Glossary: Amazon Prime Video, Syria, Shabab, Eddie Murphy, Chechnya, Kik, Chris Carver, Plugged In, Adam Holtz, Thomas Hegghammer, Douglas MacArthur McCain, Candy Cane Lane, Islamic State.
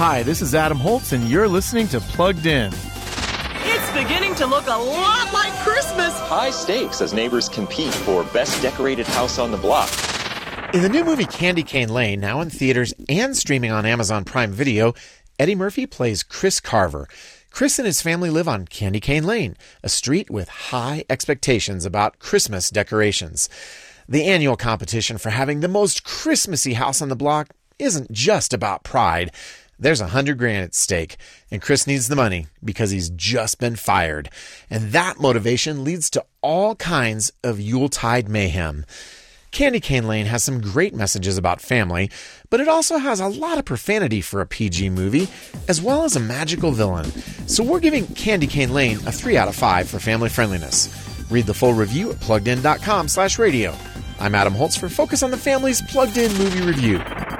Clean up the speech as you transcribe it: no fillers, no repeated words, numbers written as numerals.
Hi, this is Adam Holtz, and you're listening to Plugged In. It's beginning to look a lot like Christmas. High stakes as neighbors compete for best decorated house on the block. In the new movie Candy Cane Lane, now in theaters and streaming on Amazon Prime Video, Eddie Murphy plays Chris Carver. Chris and his family live on Candy Cane Lane, a street with high expectations about Christmas decorations. The annual competition for having the most Christmassy house on the block isn't just about pride. There's $100,000 at stake, and Chris needs the money because he's just been fired. And that motivation leads to all kinds of Yuletide mayhem. Candy Cane Lane has some great messages about family, but it also has a lot of profanity for a PG movie, as well as a magical villain. So we're giving Candy Cane Lane a 3 out of 5 for family friendliness. Read the full review at PluggedIn.com/radio. I'm Adam Holtz for Focus on the Family's Plugged In Movie Review.